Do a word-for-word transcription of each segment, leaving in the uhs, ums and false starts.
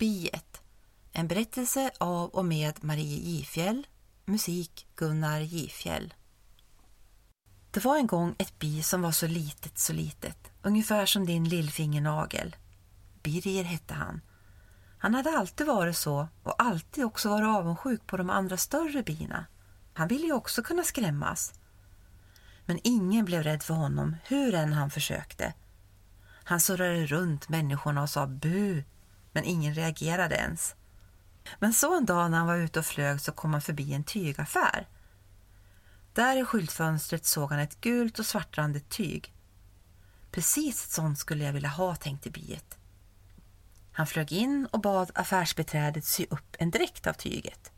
Biet, en berättelse av och med Marie Jifjäll, musik Gunnar Jifjäll. Det var en gång ett bi som var så litet så litet, ungefär som din lillfingernagel. Birger hette han. Han hade alltid varit så och alltid också varit avundsjuk på de andra större bina. Han ville ju också kunna skrämmas. Men ingen blev rädd för honom hur än han försökte. Han surrade runt människorna och sa bu, men ingen reagerade ens. Men så en dag när han var ute och flög så kom han förbi en tygaffär. Där i skyltfönstret såg han ett gult och svartrandigt tyg. Precis sånt skulle jag vilja ha, tänkte biet. Han flög in och bad affärsbiträdet sy upp en dräkt av tyget.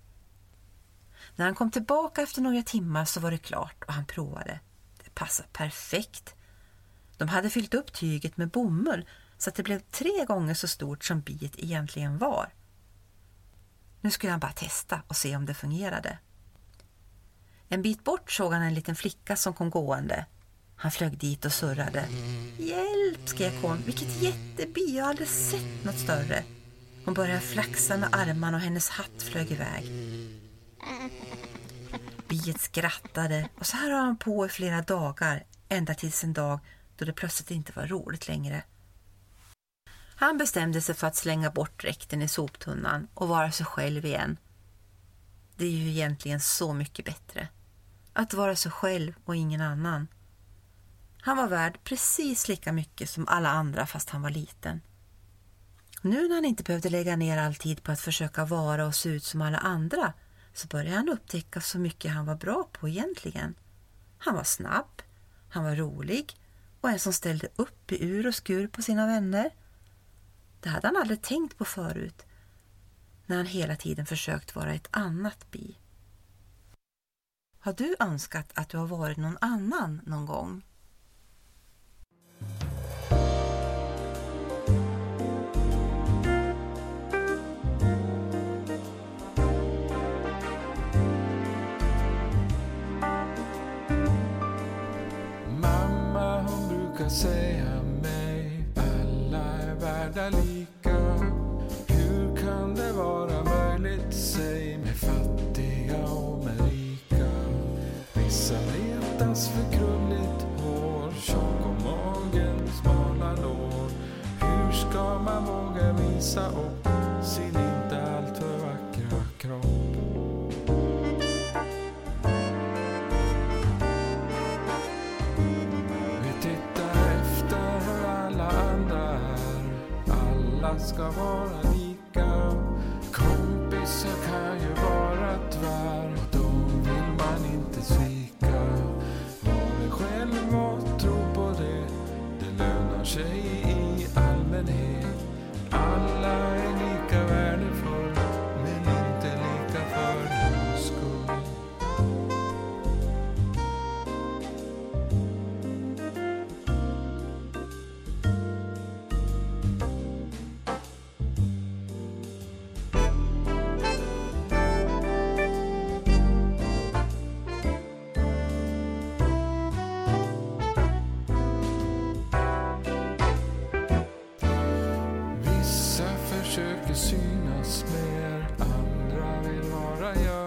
När han kom tillbaka efter några timmar så var det klart och han provade. Det passade perfekt. De hade fyllt upp tyget med bomull så att det blev tre gånger så stort som biet egentligen var. Nu skulle han bara testa och se om det fungerade. En bit bort såg han en liten flicka som kom gående. Han flög dit och surrade. Hjälp, skrek hon. Vilket jättebi, jag har aldrig sett något större. Hon började flaxa med armarna och hennes hatt flög iväg. Biet skrattade och så här höll han på i flera dagar, ända tills en dag då det plötsligt inte var roligt längre. Han bestämde sig för att slänga bort dräkten i soptunnan och vara sig själv igen. Det är ju egentligen så mycket bättre. Att vara sig själv och ingen annan. Han var värd precis lika mycket som alla andra fast han var liten. Nu när han inte behövde lägga ner all tid på att försöka vara och se ut som alla andra så började han upptäcka så mycket han var bra på egentligen. Han var snabb, han var rolig och en som ställde upp i ur och skur på sina vänner. Det hade han aldrig tänkt på förut när han hela tiden försökt vara ett annat bi. Har du önskat att du har varit någon annan någon gång? Säga mig, alla är värda lika. Hur kan det vara möjligt? Säg mig fattiga och med rika. Vissa retas för krulligt hår, tjock om magen, smala lår. Hur ska man våga visa upp sin inte allt för vackra kropp? Ska vara lika. Kompisar kan ju vara tvär och de vill man inte svika. Var dig själv och tro på det. Det lönar sig i allmänhet. Alla är lika värdefull men inte lika för din skull. Försöker synas mer, andra vill vara jag.